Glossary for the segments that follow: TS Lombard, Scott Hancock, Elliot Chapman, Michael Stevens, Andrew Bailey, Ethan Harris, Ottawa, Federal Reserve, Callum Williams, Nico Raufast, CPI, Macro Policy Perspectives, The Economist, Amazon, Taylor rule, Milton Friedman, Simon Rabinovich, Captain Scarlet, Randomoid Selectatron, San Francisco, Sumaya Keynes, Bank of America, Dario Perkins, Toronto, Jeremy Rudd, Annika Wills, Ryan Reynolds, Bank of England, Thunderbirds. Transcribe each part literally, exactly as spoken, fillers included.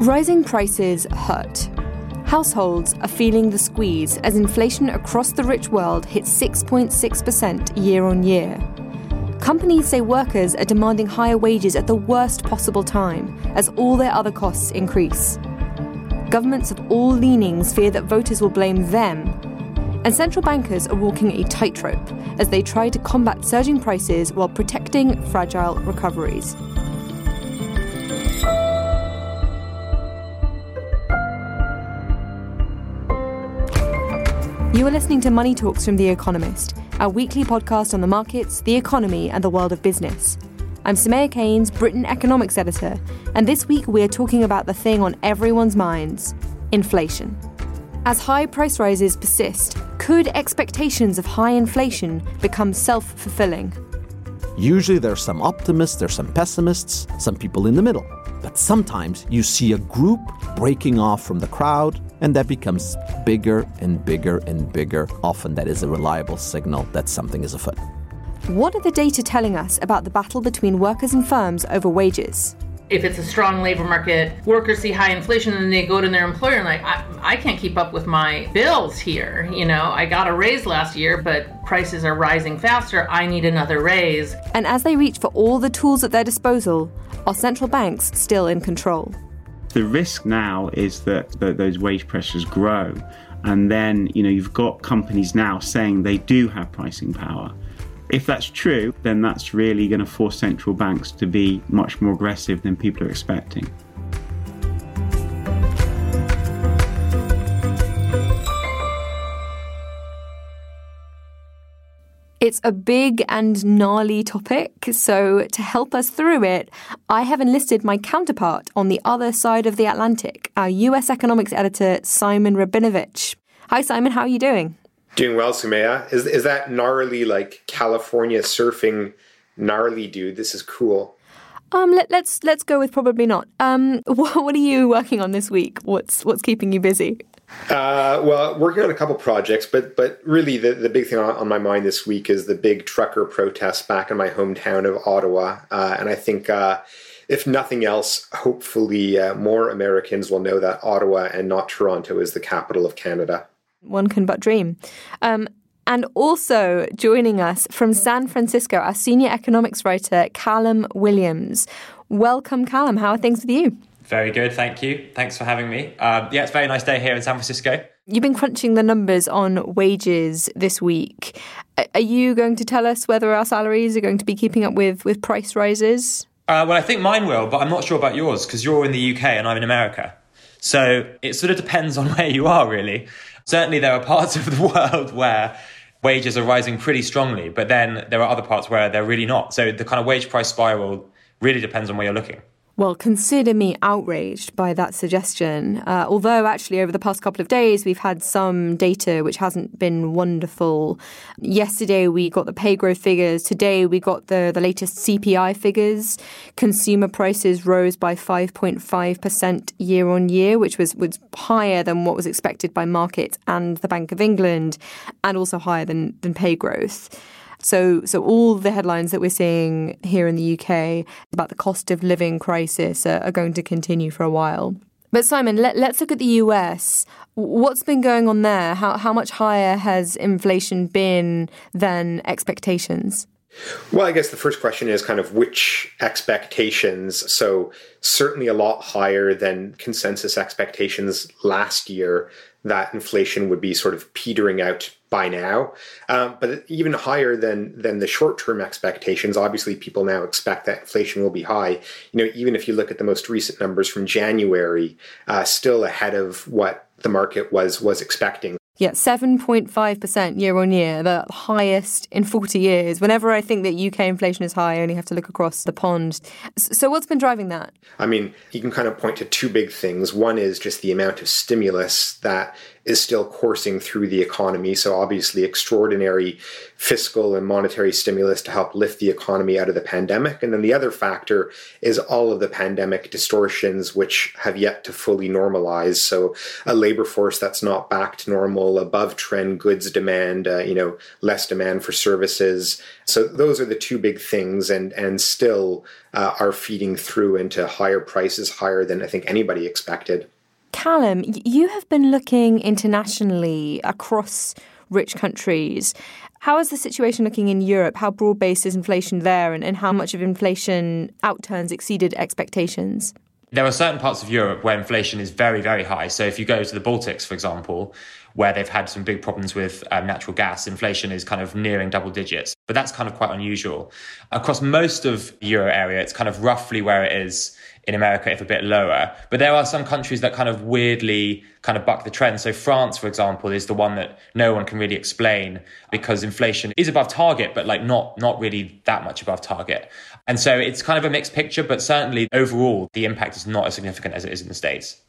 Rising prices hurt. Households are feeling the squeeze as inflation across the rich world hits six point six percent year on year. Companies say workers are demanding higher wages at the worst possible time as all their other costs increase. Governments of all leanings fear that voters will blame them. And central bankers are walking a tightrope as they try to combat surging prices while protecting fragile recoveries. You are listening to Money Talks from The Economist, our weekly podcast on the markets, the economy, and the world of business. I'm Sumaya Keynes, Britain Economics Editor, and this week we're talking about the thing on everyone's minds, inflation. As high price rises persist, could expectations of high inflation become self-fulfilling? Usually there's some optimists, there's some pessimists, some people in the middle. But sometimes you see a group breaking off from the crowd, and that becomes bigger and bigger and bigger. Often that is a reliable signal that something is afoot. What are the data telling us about the battle between workers and firms over wages? If it's a strong labor market, workers see high inflation and they go to their employer and like, I, I can't keep up with my bills here. You know, I got a raise last year, but prices are rising faster. I need another raise. And as they reach for all the tools at their disposal, are central banks still in control? The risk now is that, that those wage pressures grow. And then, you know, you've got companies now saying they do have pricing power. If that's true, then that's really going to force central banks to be much more aggressive than people are expecting. It's a big and gnarly topic, so to help us through it, I have enlisted my counterpart on the other side of the Atlantic, our U S economics editor, Simon Rabinovich. Hi, Simon. How are you doing? Doing well, Sumaya. Is is that gnarly, like California surfing gnarly, dude? This is cool. Um, let, let's let's go with probably not. Um, what, what are you working on this week? What's what's keeping you busy? Uh, well, working on a couple projects, but but really the, the big thing on, on my mind this week is the big trucker protest back in my hometown of Ottawa, uh, and I think. Uh, If nothing else, hopefully uh, more Americans will know that Ottawa and not Toronto is the capital of Canada. One can but dream. Um, and also joining us from San Francisco, our senior economics writer, Callum Williams. Welcome, Callum. How are things with you? Very good, thank you. Thanks for having me. Um, yeah, it's a very nice day here in San Francisco. You've been crunching the numbers on wages this week. Are you going to tell us whether our salaries are going to be keeping up with, with price rises? Uh, well, I think mine will, but I'm not sure about yours because you're in the U K and I'm in America. So it sort of depends on where you are, really. Certainly there are parts of the world where wages are rising pretty strongly, but then there are other parts where they're really not. So the kind of wage price spiral really depends on where you're looking. Well, consider me outraged by that suggestion. Uh, although, actually, over the past couple of days, we've had some data which hasn't been wonderful. Yesterday, we got the pay growth figures. Today, we got the, the latest C P I figures. Consumer prices rose by five point five percent year on year, which was, was higher than what was expected by markets and the Bank of England, and also higher than, than pay growth. So so all the headlines that we're seeing here in the U K about the cost of living crisis are, are going to continue for a while. But Simon, let, let's look at the U S. What's been going on there? How, how much higher has inflation been than expectations? Well, I guess the first question is kind of which expectations. So certainly a lot higher than consensus expectations last year that inflation would be sort of petering out by now, um, but even higher than than the short-term expectations. Obviously, people now expect that inflation will be high. You know, even if you look at the most recent numbers from January, uh, still ahead of what the market was was expecting. Yeah, seven point five percent year on year, the highest in forty years. Whenever I think that U K inflation is high, I only have to look across the pond. So what's been driving that? I mean, you can kind of point to two big things. One is just the amount of stimulus that is still coursing through the economy. So obviously extraordinary fiscal and monetary stimulus to help lift the economy out of the pandemic. And then the other factor is all of the pandemic distortions, which have yet to fully normalize. So a labor force that's not back to normal, above trend goods demand, uh, you know, less demand for services. So those are the two big things, and, and still uh, are feeding through into higher prices, higher than I think anybody expected. Callum, you have been looking internationally across rich countries. How is the situation looking in Europe? How broad-based is inflation there, and, and how much of inflation outturns exceeded expectations? There are certain parts of Europe where inflation is very, very high. So if you go to the Baltics, for example, where they've had some big problems with um, natural gas, inflation is kind of nearing double digits. But that's kind of quite unusual. Across most of the euro area, it's kind of roughly where it is in America, if a bit lower. But there are some countries that kind of weirdly kind of buck the trend. So France, for example, is the one that no one can really explain, because inflation is above target, but like not, not really that much above target. And so it's kind of a mixed picture, but certainly overall, the impact is not as significant as it is in the States.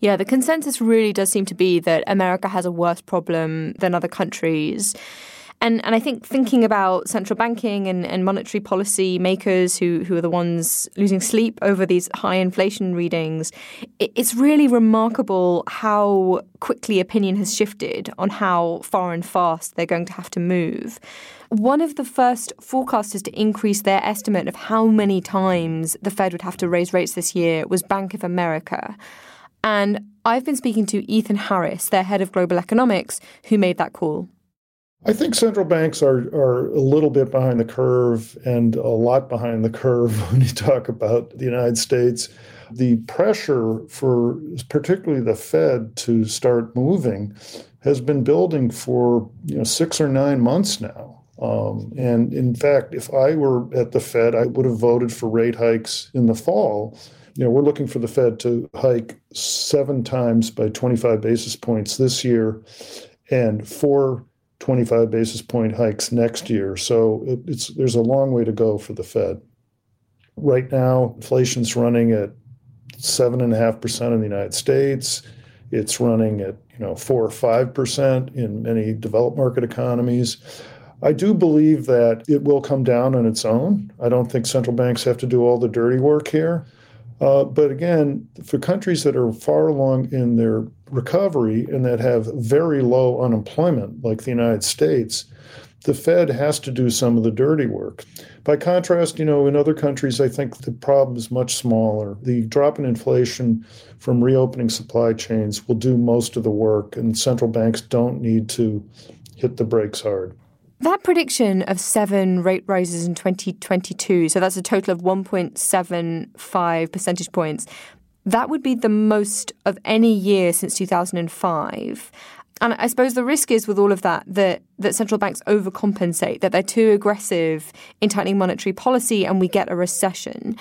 Yeah, the consensus really does seem to be that America has a worse problem than other countries. And and I think thinking about central banking and, and monetary policy makers who, who are the ones losing sleep over these high inflation readings, it, it's really remarkable how quickly opinion has shifted on how far and fast they're going to have to move. One of the first forecasters to increase their estimate of how many times the Fed would have to raise rates this year was Bank of America. And I've been speaking to Ethan Harris, their head of global economics, who made that call. I think central banks are are a little bit behind the curve, and a lot behind the curve when you talk about the United States. The pressure for particularly the Fed to start moving has been building for, you know, six or nine months now. Um, and in fact, if I were at the Fed, I would have voted for rate hikes in the fall. You know, we're looking for the Fed to hike seven times by twenty-five basis points this year, and four twenty-five basis point hikes next year. So it, it's there's a long way to go for the Fed. Right now, inflation's running at seven point five percent in the United States. It's running at, you know, four or five percent in many developed market economies. I do believe that it will come down on its own. I don't think central banks have to do all the dirty work here. Uh, but again, for countries that are far along in their recovery and that have very low unemployment, like the United States, the Fed has to do some of the dirty work. By contrast, you know, in other countries, I think the problem is much smaller. The drop in inflation from reopening supply chains will do most of the work, and central banks don't need to hit the brakes hard. That prediction of seven rate rises in twenty twenty-two, so that's a total of one point seven five percentage points, that would be the most of any year since two thousand five. And I suppose the risk is with all of that, that, that central banks overcompensate, that they're too aggressive in tightening monetary policy and we get a recession.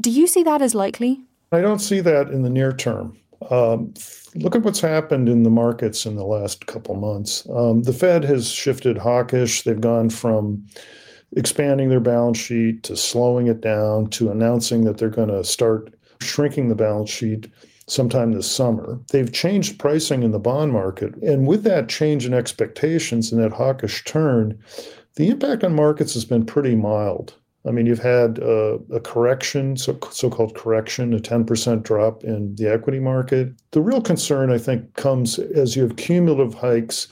Do you see that as likely? I don't see that in the near term. Um, look at what's happened in the markets in the last couple months. Um, the Fed has shifted hawkish. They've gone from expanding their balance sheet to slowing it down to announcing that they're going to start shrinking the balance sheet sometime this summer. They've changed pricing in the bond market. And with that change in expectations and that hawkish turn, the impact on markets has been pretty mild. I mean, you've had a, a correction, so, so-called correction, a ten percent drop in the equity market. The real concern, I think, comes as you have cumulative hikes.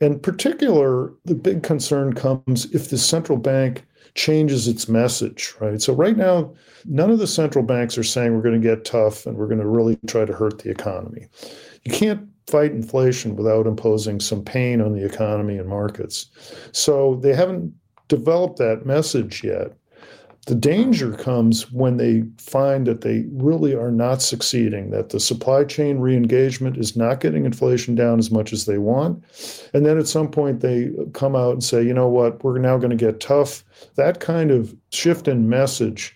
In particular, the big concern comes if the central bank changes its message, right? So right now, none of the central banks are saying we're going to get tough and we're going to really try to hurt the economy. You can't fight inflation without imposing some pain on the economy and markets. So they haven't developed that message yet. The danger comes when they find that they really are not succeeding, that the supply chain re-engagement is not getting inflation down as much as they want. And then at some point they come out and say, you know what, we're now going to get tough. That kind of shift in message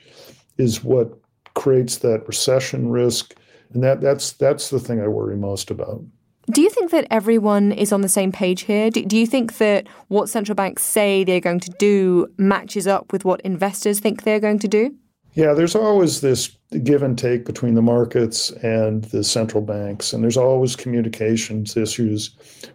is what creates that recession risk. And that that's that's the thing I worry most about. Do you think that everyone is on the same page here? Do, do you think that what central banks say they're going to do matches up with what investors think they're going to do? Yeah, there's always this give and take between the markets and the central banks, and there's always communications issues.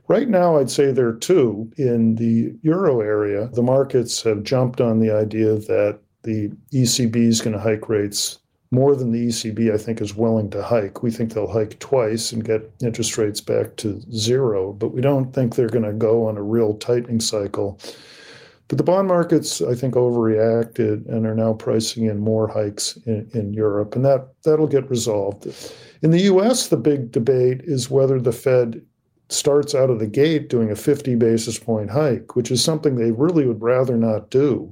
Right now, I'd say there are two. In the euro area, the markets have jumped on the idea that the E C B is going to hike rates more than the E C B, I think, is willing to hike. We think they'll hike twice and get interest rates back to zero, but we don't think they're going to go on a real tightening cycle. But the bond markets, I think, overreacted and are now pricing in more hikes in, in Europe, and that, that'll get resolved. In the U S, the big debate is whether the Fed starts out of the gate doing a fifty basis point hike, which is something they really would rather not do.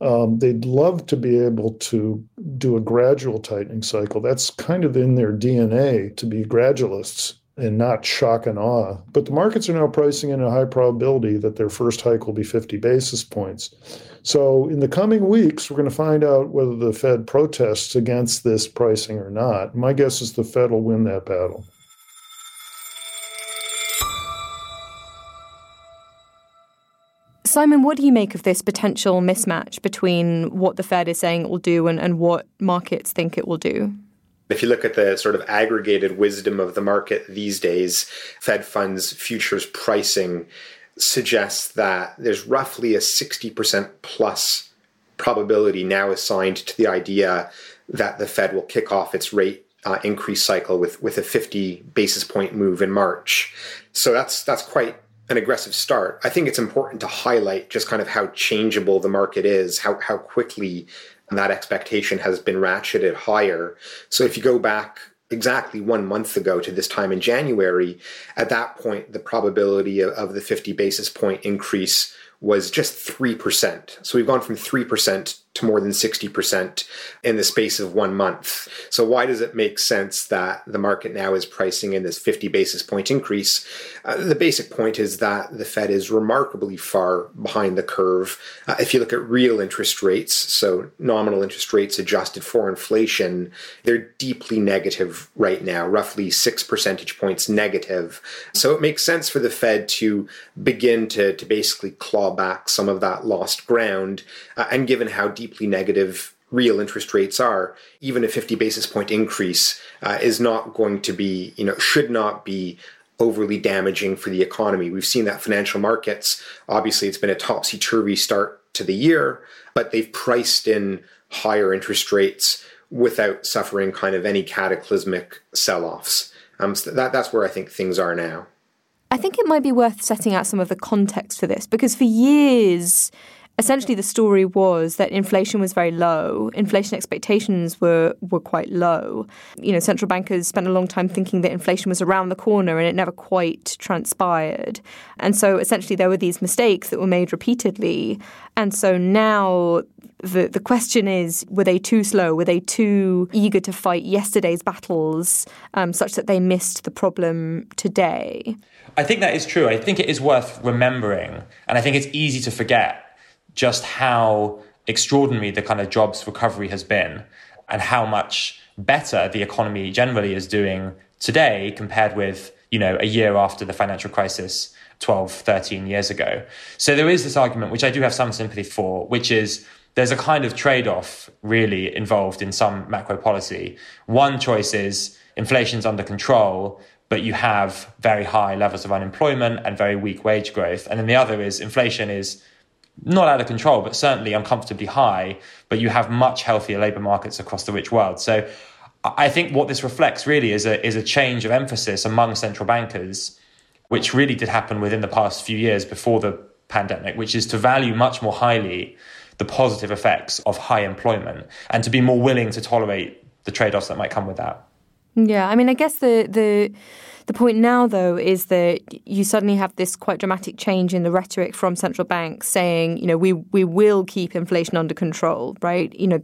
Um, they'd love to be able to do a gradual tightening cycle. That's kind of in their D N A to be gradualists and not shock and awe. But the markets are now pricing in a high probability that their first hike will be fifty basis points. So in the coming weeks, we're going to find out whether the Fed protests against this pricing or not. My guess is the Fed will win that battle. Simon, what do you make of this potential mismatch between what the Fed is saying it will do and, and what markets think it will do? If you look at the sort of aggregated wisdom of the market these days, Fed funds futures pricing suggests that there's roughly a sixty percent plus probability now assigned to the idea that the Fed will kick off its rate uh, increase cycle with, with a fifty basis point move in March. So that's that's quite an aggressive start. I think it's important to highlight just kind of how changeable the market is, how how quickly that expectation has been ratcheted higher. So if you go back exactly one month ago to this time in January, at that point, the probability of, of the fifty basis point increase was just three percent. So we've gone from three percent to more than sixty percent in the space of one month. So why does it make sense that the market now is pricing in this fifty basis point increase? Uh, the basic point is that the Fed is remarkably far behind the curve. Uh, if you look at real interest rates, so nominal interest rates adjusted for inflation, they're deeply negative right now, roughly six percentage points negative. So it makes sense for the Fed to begin to, to basically claw back some of that lost ground. Uh, and given how deep negative real interest rates are, even a fifty basis point increase uh, is not going to be, you know, should not be overly damaging for the economy. We've seen that financial markets, obviously it's been a topsy-turvy start to the year, but they've priced in higher interest rates without suffering kind of any cataclysmic sell-offs. Um, so that, that's where I think things are now. I think it might be worth setting out some of the context for this, because for years, essentially, the story was that inflation was very low. Inflation expectations were were quite low. You know, central bankers spent a long time thinking that inflation was around the corner, and it never quite transpired. And so, essentially, there were these mistakes that were made repeatedly. And so now the the question is: were they too slow? Were they too eager to fight yesterday's battles, um, such that they missed the problem today? I think that is true. I think it is worth remembering, and I think it's easy to forget just how extraordinary the kind of jobs recovery has been and how much better the economy generally is doing today compared with, you know, a year after the financial crisis twelve, thirteen years ago. So there is this argument, which I do have some sympathy for, which is there's a kind of trade-off really involved in some macro policy. One choice is inflation's under control, but you have very high levels of unemployment and very weak wage growth. And then the other is inflation is not out of control, but certainly uncomfortably high, but you have much healthier labour markets across the rich world. So I think what this reflects really is a is a change of emphasis among central bankers, which really did happen within the past few years before the pandemic, which is to value much more highly the positive effects of high employment and to be more willing to tolerate the trade-offs that might come with that. Yeah, I mean, I guess the the... The point now, though, is that you suddenly have this quite dramatic change in the rhetoric from central banks saying, you know, we we will keep inflation under control, right? You know,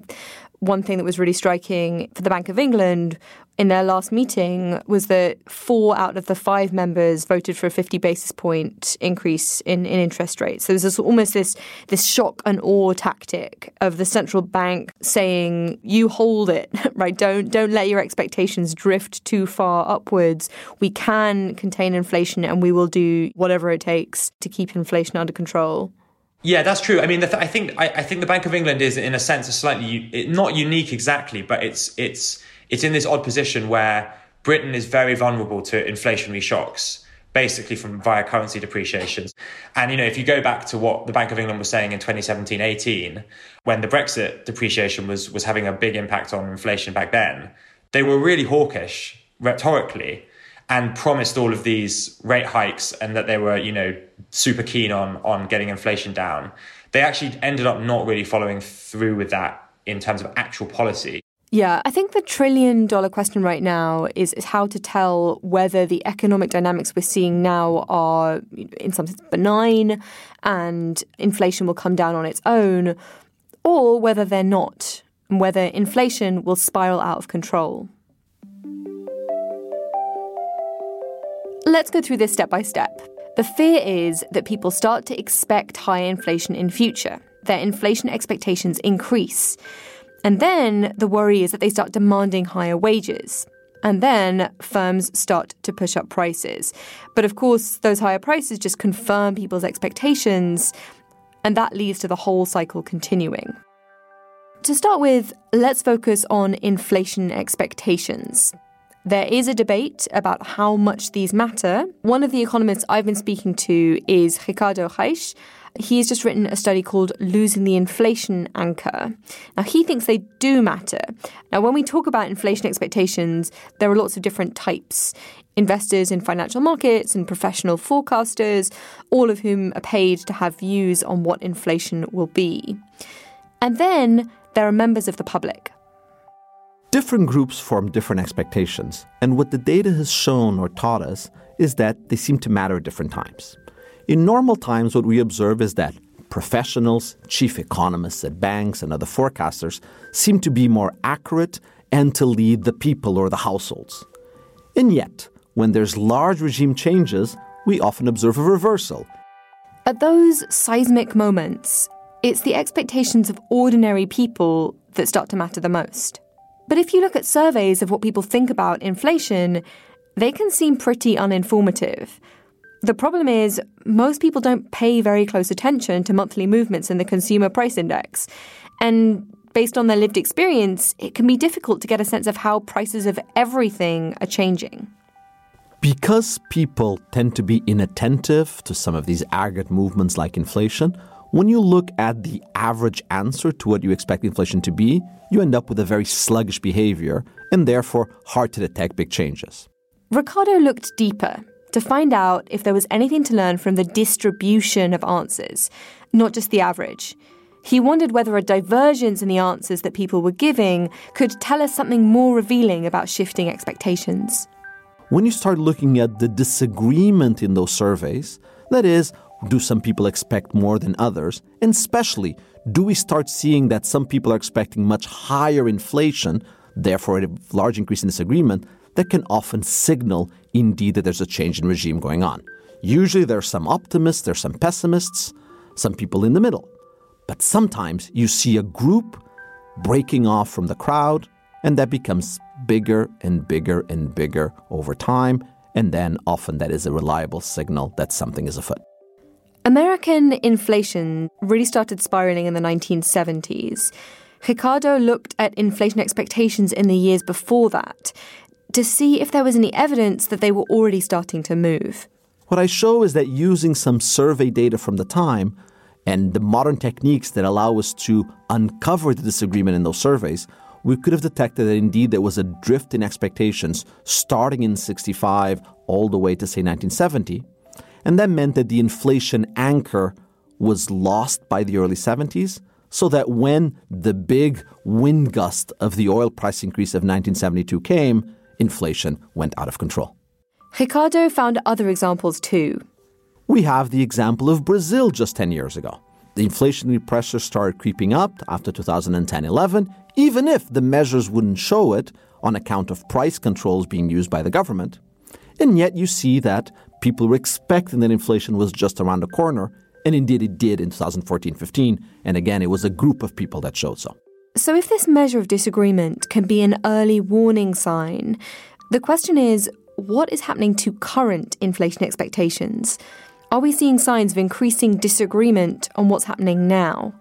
one thing that was really striking for the Bank of England in their last meeting was that four out of the five members voted for a fifty basis point increase in, in interest rates. So there's this, almost this, this shock and awe tactic of the central bank saying, you hold it, right? Don't, don't let your expectations drift too far upwards. We can contain inflation and we will do whatever it takes to keep inflation under control. Yeah, that's true. I mean, the th- I think I, I think the Bank of England is, in a sense, a slightly u- it, not unique exactly, but it's it's it's in this odd position where Britain is very vulnerable to inflationary shocks, basically from via currency depreciations. And, you know, if you go back to what the Bank of England was saying in twenty seventeen eighteen, when the Brexit depreciation was was having a big impact on inflation back then, they were really hawkish rhetorically and promised all of these rate hikes and that they were, you know, super keen on on getting inflation down. They actually ended up not really following through with that in terms of actual policy. Yeah, I think the trillion dollar question right now is, is how to tell whether the economic dynamics we're seeing now are in some sense benign and inflation will come down on its own, or whether they're not, and whether inflation will spiral out of control. Let's go through this step by step. The fear is that people start to expect higher inflation in future. Their inflation expectations increase. And then the worry is that they start demanding higher wages. And then firms start to push up prices. But of course, those higher prices just confirm people's expectations. And that leads to the whole cycle continuing. To start with, let's focus on inflation expectations. There is a debate about how much these matter. One of the economists I've been speaking to is Ricardo Reis. He's just written a study called Losing the Inflation Anchor. Now, he thinks they do matter. Now, when we talk about inflation expectations, there are lots of different types. Investors in financial markets and professional forecasters, all of whom are paid to have views on what inflation will be. And then there are members of the public. Different groups form different expectations, and what the data has shown or taught us is that they seem to matter at different times. In normal times, what we observe is that professionals, chief economists at banks and other forecasters seem to be more accurate and to lead the people or the households. And yet, when there's large regime changes, we often observe a reversal. At those seismic moments, it's the expectations of ordinary people that start to matter the most. But if you look at surveys of what people think about inflation, they can seem pretty uninformative. The problem is most people don't pay very close attention to monthly movements in the consumer price index. And based on their lived experience, it can be difficult to get a sense of how prices of everything are changing. Because people tend to be inattentive to some of these aggregate movements like inflation, when you look at the average answer to what you expect inflation to be, you end up with a very sluggish behavior and therefore hard to detect big changes. Ricardo looked deeper to find out if there was anything to learn from the distribution of answers, not just the average. He wondered whether a divergence in the answers that people were giving could tell us something more revealing about shifting expectations. When you start looking at the disagreement in those surveys, that is, do some people expect more than others? And especially, do we start seeing that some people are expecting much higher inflation, therefore a large increase in disagreement, that can often signal, indeed, that there's a change in regime going on. Usually there's some optimists, there's some pessimists, some people in the middle. But sometimes you see a group breaking off from the crowd, and that becomes bigger and bigger and bigger over time. And then often that is a reliable signal that something is afoot. American inflation really started spiraling in the nineteen seventies. Ricardo looked at inflation expectations in the years before that to see if there was any evidence that they were already starting to move. What I show is that using some survey data from the time and the modern techniques that allow us to uncover the disagreement in those surveys, we could have detected that indeed there was a drift in expectations starting in sixty-five all the way to, say, nineteen seventy. And that meant that the inflation anchor was lost by the early seventies, so that when the big wind gust of the oil price increase of nineteen seventy-two came, inflation went out of control. Ricardo found other examples too. We have the example of Brazil just ten years ago. The inflationary pressure started creeping up after two thousand ten eleven. even if the measures wouldn't show it on account of price controls being used by the government. And yet you see that people were expecting that inflation was just around the corner, and indeed it did in two thousand fourteen fifteen, and again it was a group of people that showed so. So if this measure of disagreement can be an early warning sign, the question is, what is happening to current inflation expectations? Are we seeing signs of increasing disagreement on what's happening now?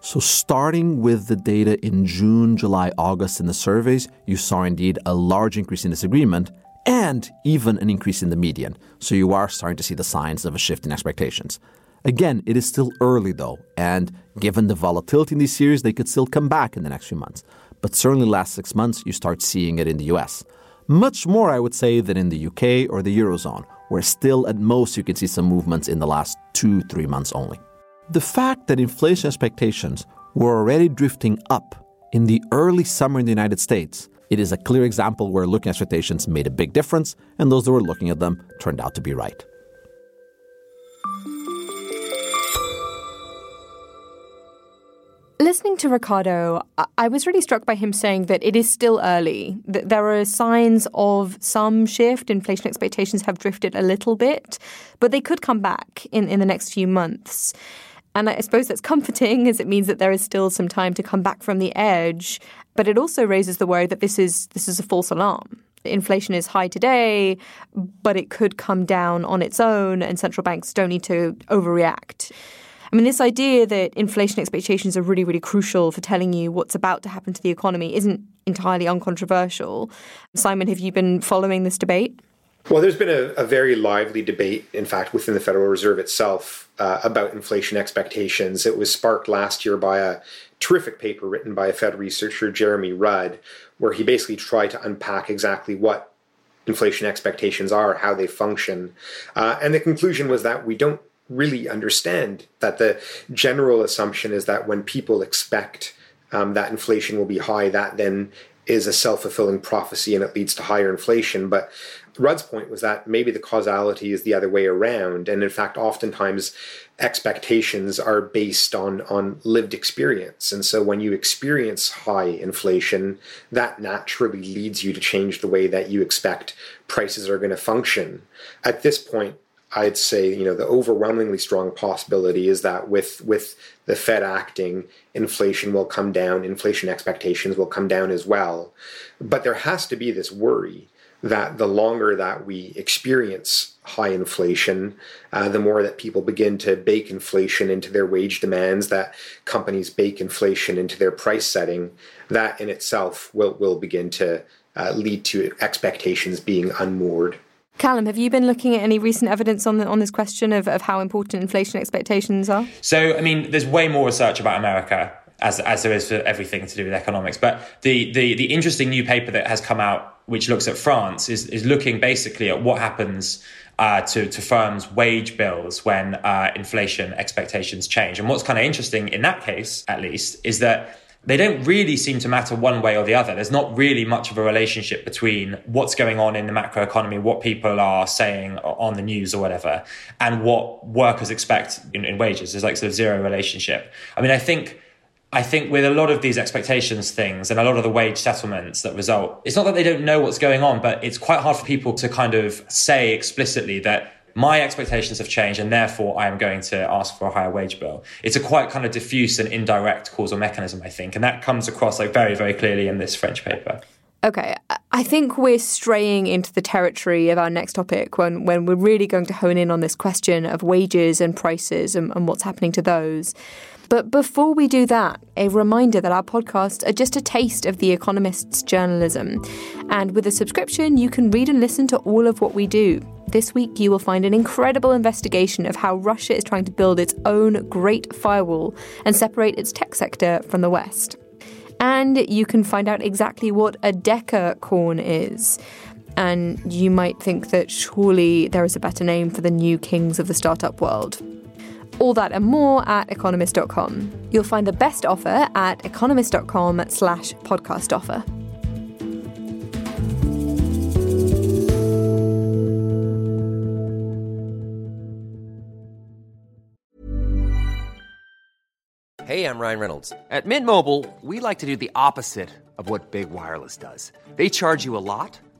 So starting with the data in June, July, August in the surveys, you saw indeed a large increase in disagreement and even an increase in the median. So you are starting to see the signs of a shift in expectations. Again, it is still early, though, and given the volatility in these series, they could still come back in the next few months. But certainly last six months, you start seeing it in the U S. Much more, I would say, than in the U K or the Eurozone, where still at most you can see some movements in the last two, three months only. The fact that inflation expectations were already drifting up in the early summer in the United States, it is a clear example where looking at expectations made a big difference, and those that were looking at them turned out to be right. Listening to Ricardo, I was really struck by him saying that it is still early, that there are signs of some shift. Inflation expectations have drifted a little bit, but they could come back in, in the next few months. And I suppose that's comforting, as it means that there is still some time to come back from the edge. But it also raises the worry that this is this is a false alarm. Inflation is high today, but it could come down on its own, and central banks don't need to overreact. I mean, this idea that inflation expectations are really, really crucial for telling you what's about to happen to the economy isn't entirely uncontroversial. Simon, have you been following this debate? Well, there's been a, a very lively debate, in fact, within the Federal Reserve itself uh, about inflation expectations. It was sparked last year by a terrific paper written by a Fed researcher, Jeremy Rudd, where he basically tried to unpack exactly what inflation expectations are, how they function. Uh, and the conclusion was that we don't really understand that the general assumption is that when people expect um, that inflation will be high, that then is a self-fulfilling prophecy and it leads to higher inflation. But Rudd's point was that maybe the causality is the other way around. And in fact, oftentimes expectations are based on, on lived experience. And so when you experience high inflation, that naturally leads you to change the way that you expect prices are going to function. At this point, I'd say, you know, the overwhelmingly strong possibility is that with with the Fed acting, inflation will come down, inflation expectations will come down as well. But there has to be this worry that the longer that we experience high inflation, uh, the more that people begin to bake inflation into their wage demands, that companies bake inflation into their price setting, that in itself will, will begin to uh, lead to expectations being unmoored. Callum, have you been looking at any recent evidence on the, on this question of, of how important inflation expectations are? So, I mean, there's way more research about America, as as there is for everything to do with economics. But the the, the interesting new paper that has come out, which looks at France, is, is looking basically at what happens uh, to, to firms' wage bills when uh, inflation expectations change. And what's kind of interesting in that case, at least, is that they don't really seem to matter one way or the other. There's not really much of a relationship between what's going on in the macroeconomy, what people are saying on the news or whatever, and what workers expect in, in wages. There's like sort of zero relationship. I mean, I think I think with a lot of these expectations things and a lot of the wage settlements that result, it's not that they don't know what's going on, but it's quite hard for people to kind of say explicitly that my expectations have changed and therefore I am going to ask for a higher wage bill. It's a quite kind of diffuse and indirect causal mechanism, I think. And that comes across like very, very clearly in this French paper. OK, I think we're straying into the territory of our next topic when, when we're really going to hone in on this question of wages and prices and, and what's happening to those. But before we do that, a reminder that our podcasts are just a taste of The Economist's journalism. And with a subscription, you can read and listen to all of what we do. This week, you will find an incredible investigation of how Russia is trying to build its own great firewall and separate its tech sector from the West. And you can find out exactly what a decacorn is. And you might think that surely there is a better name for the new kings of the startup world. All that and more at economist dot com. You'll find the best offer at economist.com slash podcast offer. Hey, I'm Ryan Reynolds. At Mint Mobile, we like to do the opposite of what Big Wireless does. They charge you a lot.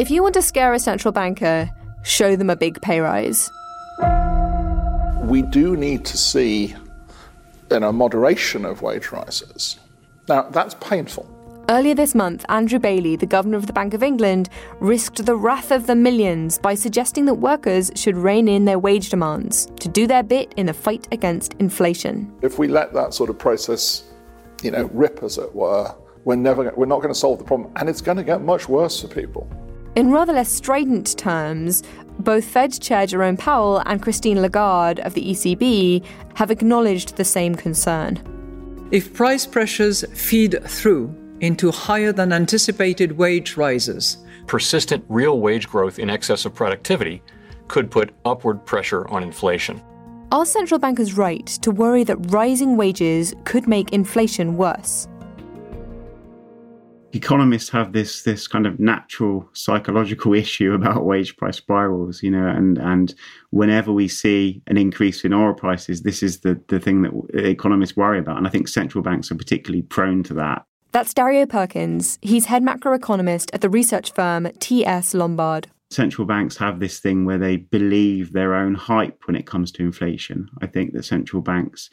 If you want to scare a central banker, show them a big pay rise. We do need to see in a moderation of wage rises. Now, that's painful. Earlier this month, Andrew Bailey, the governor of the Bank of England, risked the wrath of the millions by suggesting that workers should rein in their wage demands to do their bit in the fight against inflation. If we let that sort of process, you know, rip, as it were, we're never, we're not going to solve the problem, and it's going to get much worse for people. In rather less strident terms, both Fed Chair Jerome Powell and Christine Lagarde of the E C B have acknowledged the same concern. If price pressures feed through into higher than anticipated wage rises, persistent real wage growth in excess of productivity could put upward pressure on inflation. Are central bankers right to worry that rising wages could make inflation worse? Economists have this this kind of natural psychological issue about wage price spirals, you know, and, and whenever we see an increase in oil prices, this is the, the thing that economists worry about. And I think central banks are particularly prone to that. That's Dario Perkins. He's head macroeconomist at the research firm T S Lombard. Central banks have this thing where they believe their own hype when it comes to inflation. I think that central banks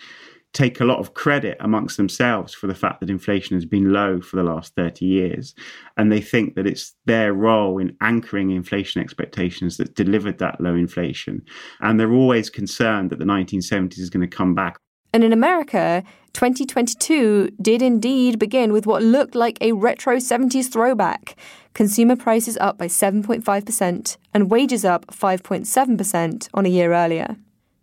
take a lot of credit amongst themselves for the fact that inflation has been low for the last thirty years. And they think that it's their role in anchoring inflation expectations that delivered that low inflation. And they're always concerned that the nineteen seventies is going to come back. And in America, twenty twenty-two did indeed begin with what looked like a retro seventies throwback. Consumer prices up by seven point five percent and wages up five point seven percent on a year earlier.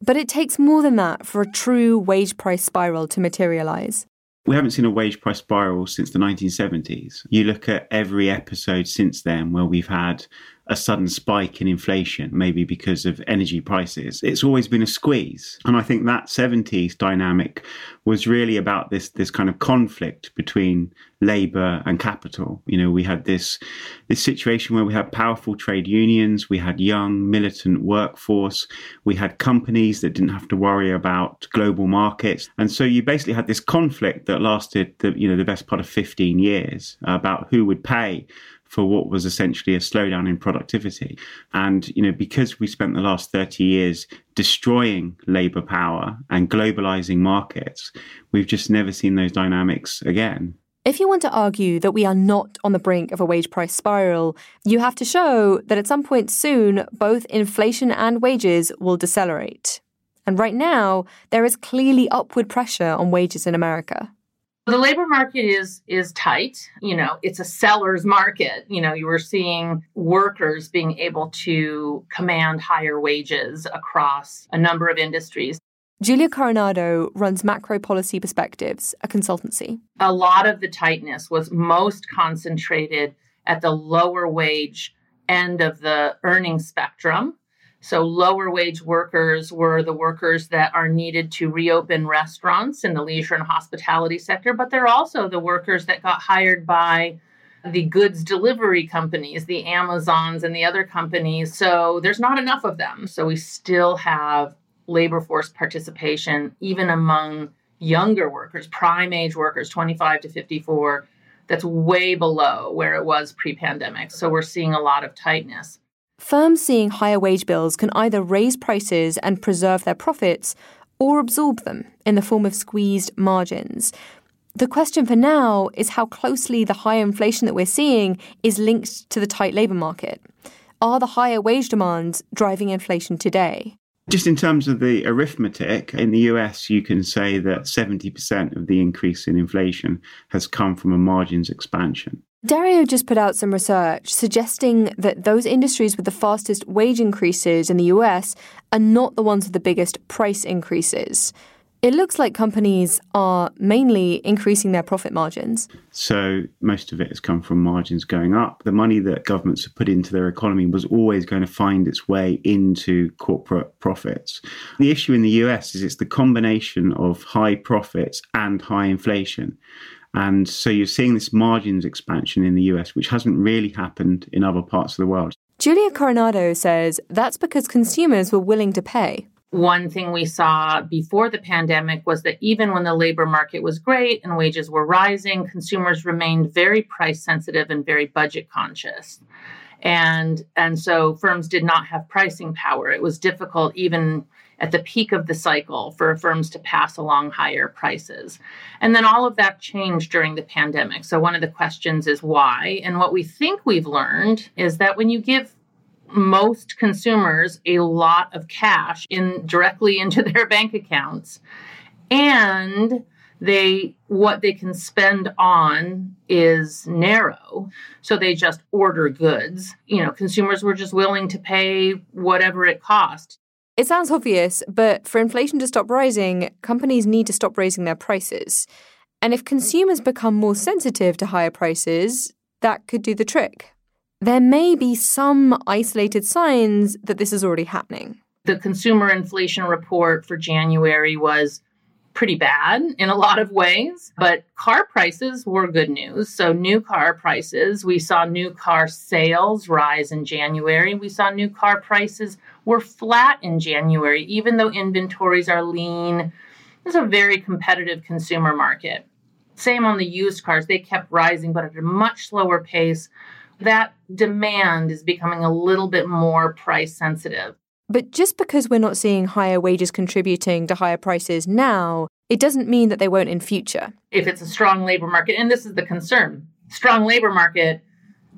But it takes more than that for a true wage price spiral to materialise. We haven't seen a wage price spiral since the nineteen seventies. You look at every episode since then where we've had a sudden spike in inflation, maybe because of energy prices. It's always been a squeeze. And I think that seventies dynamic was really about this, this kind of conflict between labour and capital. You know, we had this, this situation where we had powerful trade unions, we had young militant workforce, we had companies that didn't have to worry about global markets. And so you basically had this conflict that lasted the, you know, the best part of fifteen years about who would pay for what was essentially a slowdown in productivity. And, you know, because we spent the last thirty years destroying labour power and globalising markets, we've just never seen those dynamics again. If you want to argue that we are not on the brink of a wage price spiral, you have to show that at some point soon, both inflation and wages will decelerate. And right now, there is clearly upward pressure on wages in America. The labor market is is tight. You know, it's a seller's market. You know, you were seeing workers being able to command higher wages across a number of industries. Julia Coronado runs Macro Policy Perspectives, a consultancy. A lot of the tightness was most concentrated at the lower wage end of the earnings spectrum. So lower wage workers were the workers that are needed to reopen restaurants in the leisure and hospitality sector, but they're also the workers that got hired by the goods delivery companies, the Amazons and the other companies. So there's not enough of them. So we still have labor force participation, even among younger workers, prime age workers, twenty-five to fifty-four, that's way below where it was pre-pandemic. So we're seeing a lot of tightness. Firms seeing higher wage bills can either raise prices and preserve their profits or absorb them in the form of squeezed margins. The question for now is how closely the high inflation that we're seeing is linked to the tight labour market. Are the higher wage demands driving inflation today? Just in terms of the arithmetic, in the U S, you can say that seventy percent of the increase in inflation has come from a margins expansion. Dario just put out some research suggesting that those industries with the fastest wage increases in the U S are not the ones with the biggest price increases. It looks like companies are mainly increasing their profit margins. So most of it has come from margins going up. The money that governments have put into their economy was always going to find its way into corporate profits. The issue in the U S is it's the combination of high profits and high inflation. And so you're seeing this margins expansion in the U S, which hasn't really happened in other parts of the world. Julia Coronado says that's because consumers were willing to pay. One thing we saw before the pandemic was that even when the labor market was great and wages were rising, consumers remained very price sensitive and very budget conscious. And, and so firms did not have pricing power. It was difficult even at the peak of the cycle for firms to pass along higher prices. And then all of that changed during the pandemic. So one of the questions is why? And what we think we've learned is that when you give most consumers a lot of cash in directly into their bank accounts, and they what they can spend on is narrow, so they just order goods. You know, consumers were just willing to pay whatever it cost. It sounds obvious, but for inflation to stop rising, companies need to stop raising their prices. And if consumers become more sensitive to higher prices, that could do the trick. There may be some isolated signs that this is already happening. The consumer inflation report for January was pretty bad in a lot of ways, but car prices were good news. So new car prices, we saw new car sales rise in January. We saw new car prices were flat in January, even though inventories are lean. It's a very competitive consumer market. Same on the used cars. They kept rising, but at a much slower pace. That demand is becoming a little bit more price sensitive. But just because we're not seeing higher wages contributing to higher prices now, it doesn't mean that they won't in future. If it's a strong labor market, and this is the concern, strong labor market,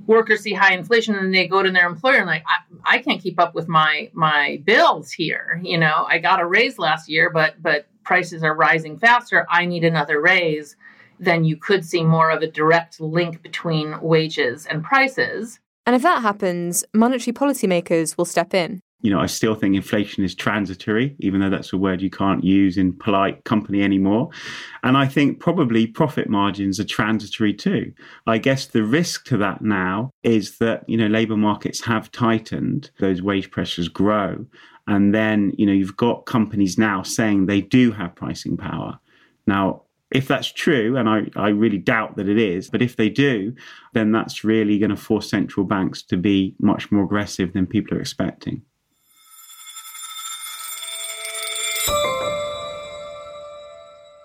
workers see high inflation and they go to their employer and like, I, I can't keep up with my my bills here. You know, I got a raise last year, but but prices are rising faster. I need another raise. Then you could see more of a direct link between wages and prices. And if that happens, monetary policymakers will step in. You know, I still think inflation is transitory, even though that's a word you can't use in polite company anymore. And I think probably profit margins are transitory too. I guess the risk to that now is that, you know, labour markets have tightened, those wage pressures grow. And then, you know, you've got companies now saying they do have pricing power. Now, if that's true, and I, I really doubt that it is, but if they do, then that's really going to force central banks to be much more aggressive than people are expecting.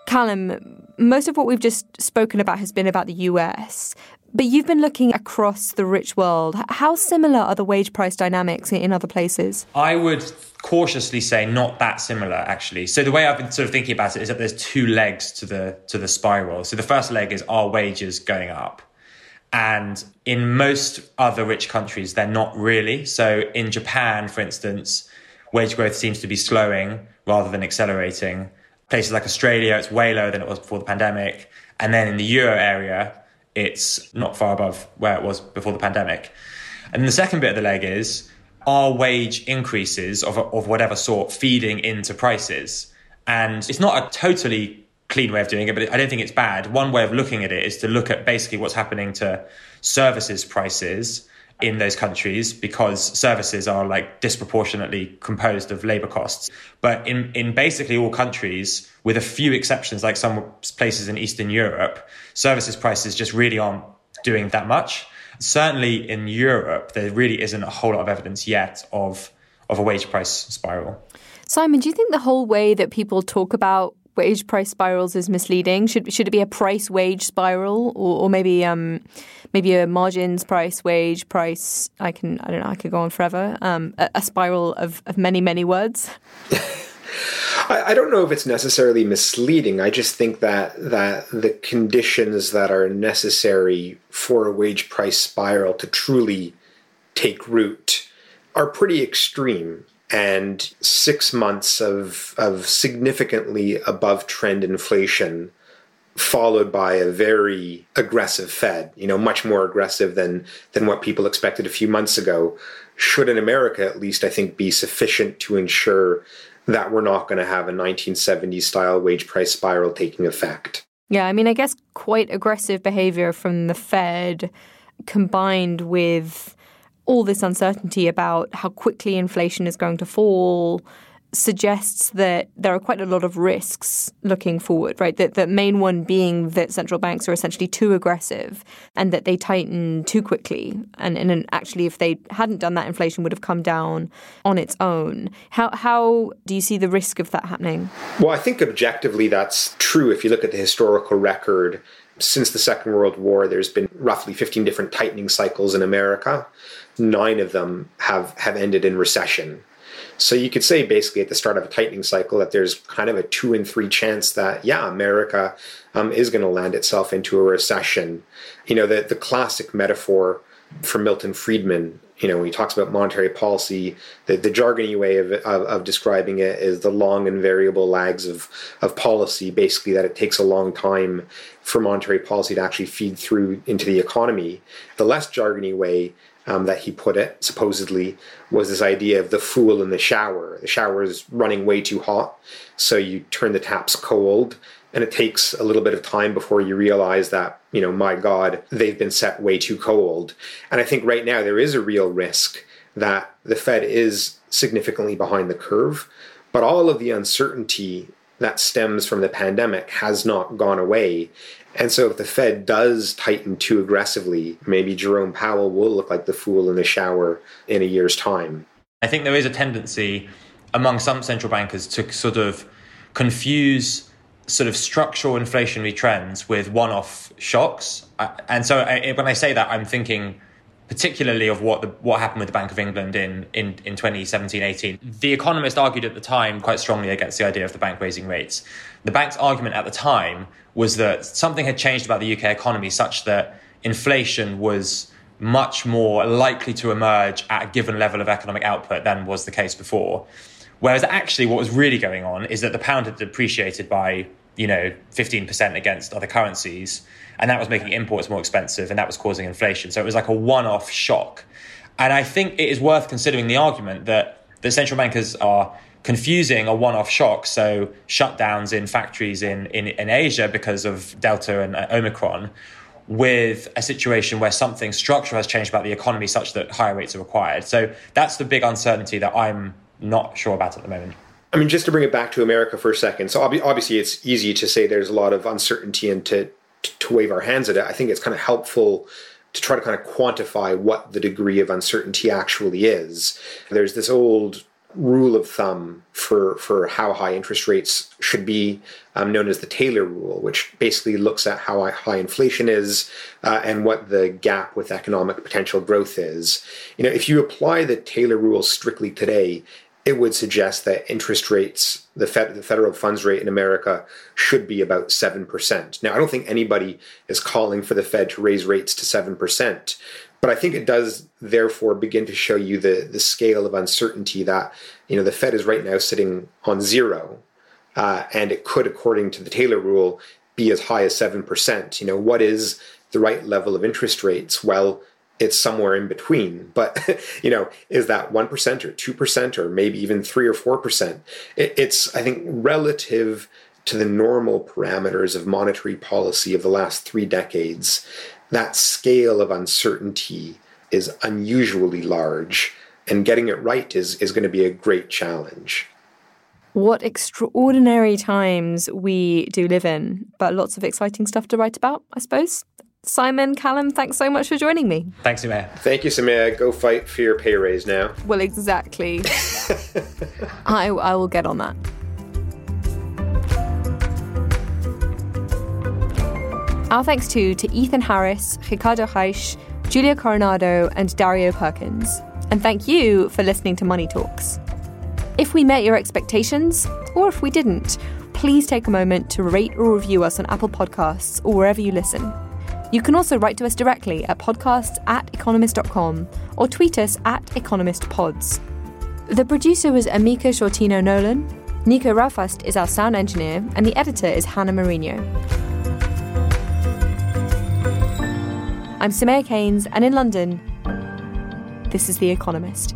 Callum, most of what we've just spoken about has been about the U S, but you've been looking across the rich world. How similar are the wage price dynamics in other places? I would cautiously say not that similar, actually. So the way I've been sort of thinking about it is that there's two legs to the to the spiral. So the first leg is, are wages going up? And in most other rich countries, they're not really. So in Japan, for instance, wage growth seems to be slowing rather than accelerating. Places like Australia, it's way lower than it was before the pandemic. And then in the euro area, it's not far above where it was before the pandemic. And the second bit of the leg is, are wage increases of, of whatever sort feeding into prices? And it's not a totally clean way of doing it, but I don't think it's bad. One way of looking at it is to look at basically what's happening to services prices in those countries, because services are like disproportionately composed of labor costs. But in, in basically all countries, with a few exceptions, like some places in Eastern Europe, services prices just really aren't doing that much. Certainly in Europe, there really isn't a whole lot of evidence yet of, of a wage price spiral. Simon, do you think the whole way that people talk about wage price spirals is misleading? Should should it be a price wage spiral, or, or maybe um maybe a margins price wage price? I can I don't know. I could go on forever. Um, a, a spiral of, of many many words. I, I don't know if it's necessarily misleading. I just think that that the conditions that are necessary for a wage price spiral to truly take root are pretty extreme. And six months of of significantly above trend inflation, followed by a very aggressive Fed, you know, much more aggressive than than what people expected a few months ago, should in America at least, I think, be sufficient to ensure that we're not going to have a nineteen seventies style wage price spiral taking effect. Yeah, I mean, I guess quite aggressive behavior from the Fed combined with all this uncertainty about how quickly inflation is going to fall suggests that there are quite a lot of risks looking forward, right? The, the main one being that central banks are essentially too aggressive and that they tighten too quickly. And, and actually, if they hadn't done that, inflation would have come down on its own. How, how do you see the risk of that happening? Well, I think objectively that's true. If you look at the historical record, since the Second World War, there's been roughly fifteen different tightening cycles in America. Nine of them have, have ended in recession. So you could say basically at the start of a tightening cycle that there's kind of a two in three chance that, yeah, America um, is going to land itself into a recession. You know, the, the classic metaphor for Milton Friedman, you know, when he talks about monetary policy, the, the jargony way of, of, of describing it is the long and variable lags of, of policy, basically that it takes a long time for monetary policy to actually feed through into the economy. The less jargony way Um, that he put it, supposedly, was this idea of the fool in the shower. The shower is running way too hot, so you turn the taps cold, and it takes a little bit of time before you realize that, you know, my God, they've been set way too cold. And I think right now there is a real risk that the Fed is significantly behind the curve, but all of the uncertainty that stems from the pandemic has not gone away. And so if the Fed does tighten too aggressively, maybe Jerome Powell will look like the fool in the shower in a year's time. I think there is a tendency among some central bankers to sort of confuse sort of structural inflationary trends with one-off shocks. And so I, when I say that, I'm thinking particularly of what the, what happened with the Bank of England in, in, in twenty seventeen eighteen. The Economist argued at the time quite strongly against the idea of the bank raising rates. The bank's argument at the time was that something had changed about the U K economy such that inflation was much more likely to emerge at a given level of economic output than was the case before. Whereas actually what was really going on is that the pound had depreciated by, you know, fifteen percent against other currencies, and that was making imports more expensive, and that was causing inflation. So it was like a one-off shock. And I think it is worth considering the argument that the central bankers are confusing a one-off shock, so shutdowns in factories in, in, in Asia because of Delta and Omicron, with a situation where something structural has changed about the economy such that higher rates are required. So that's the big uncertainty that I'm not sure about at the moment. I mean, just to bring it back to America for a second. So ob- obviously it's easy to say there's a lot of uncertainty and to to wave our hands at it. I think it's kind of helpful to try to kind of quantify what the degree of uncertainty actually is. There's this old rule of thumb for, for how high interest rates should be, um, known as the Taylor rule, which basically looks at how high inflation is uh, and what the gap with economic potential growth is. You know, if you apply the Taylor rule strictly today, it would suggest that interest rates, the, Fed, the federal funds rate in America, should be about seven percent. Now, I don't think anybody is calling for the Fed to raise rates to seven percent, but I think it does therefore begin to show you the, the scale of uncertainty that, you know, the Fed is right now sitting on zero, uh, and it could, according to the Taylor rule, be as high as seven percent. You know, what is the right level of interest rates? Well, it's somewhere in between. But, you know, is that one percent or two percent or maybe even three or four percent? It's, I think, relative to the normal parameters of monetary policy of the last three decades, that scale of uncertainty is unusually large. And getting it right is, is going to be a great challenge. What extraordinary times we do live in, but lots of exciting stuff to write about, I suppose. Simon, Callum, thanks so much for joining me. Thanks, Sumaya. Thank you, Sumaya. Go fight for your pay raise now. Well, exactly. I, I will get on that. Our thanks too to Ethan Harris, Ricardo Reis, Julia Coronado and Dario Perkins. And thank you for listening to Money Talks. If we met your expectations, or if we didn't, please take a moment to rate or review us on Apple Podcasts or wherever you listen. You can also write to us directly at podcasts at economist dot com or tweet us at economistpods. The producer was Amika Shortino-Nolan. Nico Raufast is our sound engineer, and the editor is Hannah Marino. I'm Sumaya Keynes, and in London, this is The Economist.